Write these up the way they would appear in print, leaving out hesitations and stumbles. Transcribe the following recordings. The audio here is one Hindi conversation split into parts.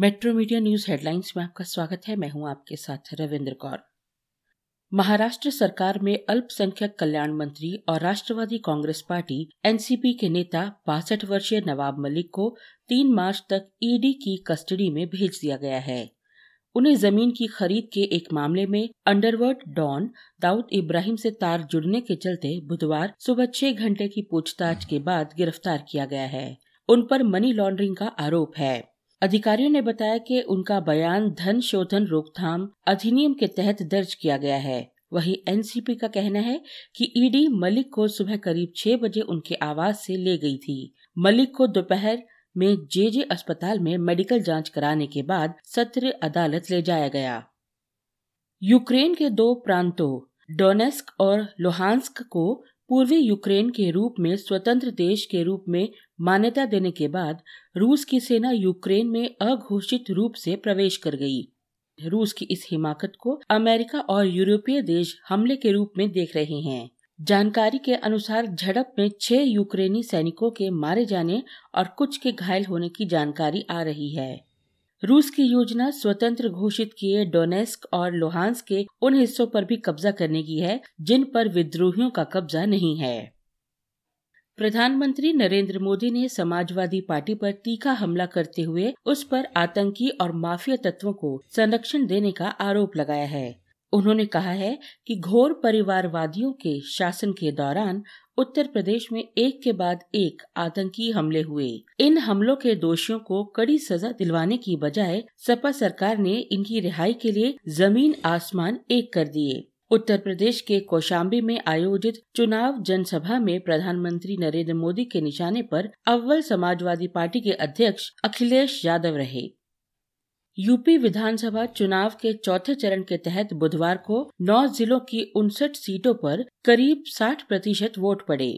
मेट्रो मीडिया न्यूज हेडलाइंस में आपका स्वागत है। मैं हूं आपके साथ रविंद्र कौर। महाराष्ट्र सरकार में अल्पसंख्यक कल्याण मंत्री और राष्ट्रवादी कांग्रेस पार्टी एनसीपी के नेता 62 वर्षीय नवाब मलिक को 3 मार्च तक ईडी की कस्टडी में भेज दिया गया है। उन्हें जमीन की खरीद के एक मामले में अंडरवर्ल्ड डॉन दाऊद इब्राहिम से तार जुड़ने के चलते बुधवार सुबह 6 घंटे की पूछताछ के बाद गिरफ्तार किया गया है। उन पर मनी लॉन्ड्रिंग का आरोप है। अधिकारियों ने बताया कि उनका बयान धन शोधन रोकथाम अधिनियम के तहत दर्ज किया गया है। वहीं एनसीपी का कहना है कि ईडी मलिक को सुबह करीब 6 बजे उनके आवास से ले गई थी। मलिक को दोपहर में जेजे अस्पताल में मेडिकल जांच कराने के बाद सत्र अदालत ले जाया गया। यूक्रेन के 2 प्रांतों डोनेस्क और लुहांस्क को पूर्वी यूक्रेन के रूप में स्वतंत्र देश के रूप में मान्यता देने के बाद रूस की सेना यूक्रेन में अघोषित रूप से प्रवेश कर गई। रूस की इस हिमाकत को अमेरिका और यूरोपीय देश हमले के रूप में देख रहे हैं। जानकारी के अनुसार झड़प में 6 यूक्रेनी सैनिकों के मारे जाने और कुछ के घायल होने की जानकारी आ रही है। रूस की योजना स्वतंत्र घोषित किए डोनेस्क और लुहांस्क के उन हिस्सों पर भी कब्जा करने की है जिन पर विद्रोहियों का कब्जा नहीं है। प्रधानमंत्री नरेंद्र मोदी ने समाजवादी पार्टी पर तीखा हमला करते हुए उस पर आतंकी और माफिया तत्वों को संरक्षण देने का आरोप लगाया है। उन्होंने कहा है कि घोर परिवारवादियों के शासन के दौरान उत्तर प्रदेश में एक के बाद एक आतंकी हमले हुए। इन हमलों के दोषियों को कड़ी सजा दिलवाने की बजाय सपा सरकार ने इनकी रिहाई के लिए जमीन आसमान एक कर दिए। उत्तर प्रदेश के कौशाम्बी में आयोजित चुनाव जनसभा में प्रधानमंत्री नरेंद्र मोदी के निशाने पर अव्वल समाजवादी पार्टी के अध्यक्ष अखिलेश यादव रहे। यूपी विधानसभा चुनाव के चौथे चरण के तहत बुधवार को 9 जिलों की 59 सीटों पर करीब 60% वोट पड़े।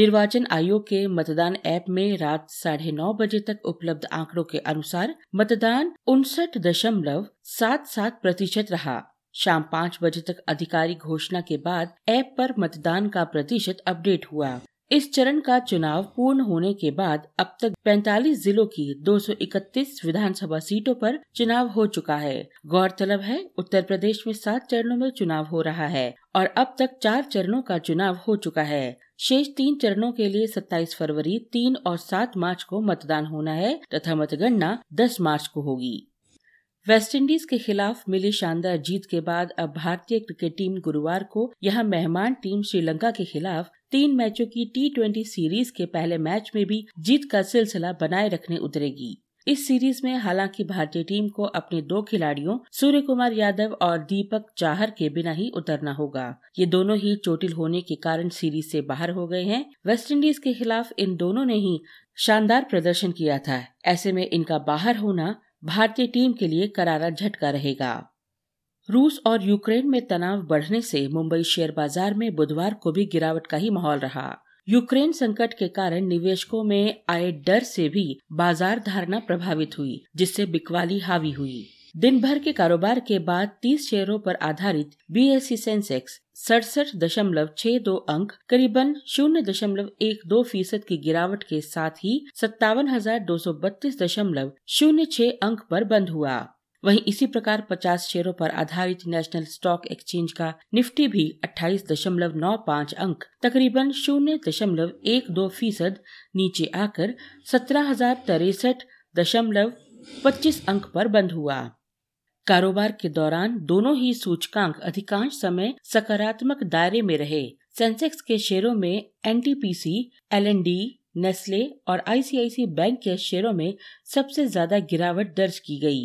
निर्वाचन आयोग के मतदान ऐप में रात 9:30 बजे तक उपलब्ध आंकड़ों के अनुसार मतदान 59.77% रहा। शाम 5 बजे तक आधिकारिक घोषणा के बाद ऐप पर मतदान का प्रतिशत अपडेट हुआ। इस चरण का चुनाव पूर्ण होने के बाद अब तक 45 जिलों की 231 विधानसभा सीटों पर चुनाव हो चुका है। गौरतलब है उत्तर प्रदेश में 7 चरणों में चुनाव हो रहा है और अब तक 4 चरणों का चुनाव हो चुका है। शेष 3 चरणों के लिए 27 फरवरी, 3 और 7 मार्च को मतदान होना है तथा मतगणना 10 मार्च को होगी। वेस्टइंडीज के खिलाफ मिली शानदार जीत के बाद अब भारतीय क्रिकेट टीम गुरुवार को यहां मेहमान टीम श्रीलंका के खिलाफ 3 मैचों की T20 सीरीज के पहले मैच में भी जीत का सिलसिला बनाए रखने उतरेगी। इस सीरीज में हालांकि भारतीय टीम को अपने 2 खिलाड़ियों सूर्यकुमार यादव और दीपक चाहर के बिना ही उतरना होगा। ये दोनों ही चोटिल होने के कारण सीरीज से बाहर हो गए हैं। वेस्टइंडीज के खिलाफ इन दोनों ने ही शानदार प्रदर्शन किया था। ऐसे में इनका बाहर होना भारतीय टीम के लिए करारा झटका रहेगा। रूस और यूक्रेन में तनाव बढ़ने से मुंबई शेयर बाजार में बुधवार को भी गिरावट का ही माहौल रहा। यूक्रेन संकट के कारण निवेशकों में आए डर से भी बाजार धारणा प्रभावित हुई, जिससे बिकवाली हावी हुई। दिन भर के कारोबार के बाद 30 शेयरों पर आधारित BSE सेंसेक्स 67.62 अंक करीबन 0.12% की गिरावट के साथ ही 57,232.06 अंक पर बंद हुआ। वहीं इसी प्रकार 50 शेयरों पर आधारित नेशनल स्टॉक एक्सचेंज का निफ्टी भी 28.95 अंक तकरीबन 0.12% नीचे आकर 17,063.25 अंक पर बंद हुआ। कारोबार के दौरान दोनों ही सूचकांक अधिकांश समय सकारात्मक दायरे में रहे। सेंसेक्स के शेयरों में NTPC, LND, नेस्ले और ICICI बैंक के शेयरों में सबसे ज्यादा गिरावट दर्ज की गई।